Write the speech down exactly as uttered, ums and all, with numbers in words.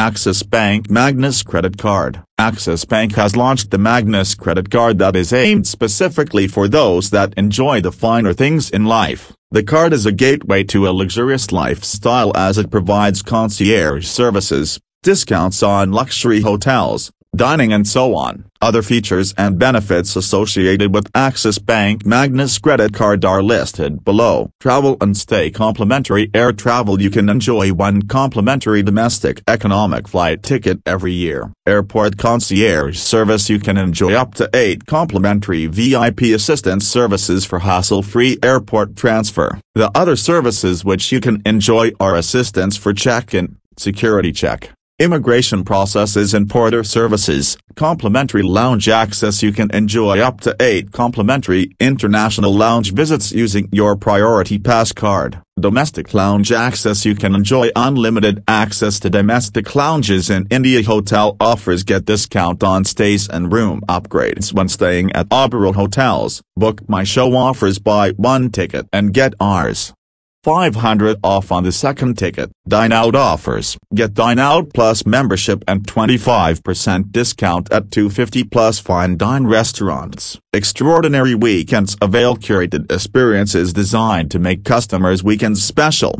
Axis Bank Magnus Credit Card. Axis Bank has launched the Magnus Credit Card that is aimed specifically for those that enjoy the finer things in life. The card is a gateway to a luxurious lifestyle as it provides concierge services, discounts on luxury hotels, dining and so on. Other features and benefits associated with Axis Bank Magnus Credit Card are listed below. Travel and stay. Complimentary air travel. You can enjoy one complimentary domestic economic flight ticket every year. Airport concierge service. You can enjoy up to eight complimentary V I P assistance services for hassle-free airport transfer. The other services which you can enjoy are assistance for check-in, security check, immigration processes and porter services. Complimentary lounge access. You can enjoy up to eight complimentary international lounge visits using your priority pass card. Domestic lounge access. You can enjoy unlimited access to domestic lounges in India. Hotel offers. Get discount on stays and room upgrades when staying at Oberoi hotels. BookMyShow offers. Buy one ticket and get ours five hundred off on the second ticket. Dineout offers. Get Dineout Plus membership and twenty-five percent discount at two hundred fifty dollars plus fine dine restaurants. Extraordinary weekends. Avail curated experiences designed to make customers' weekends special.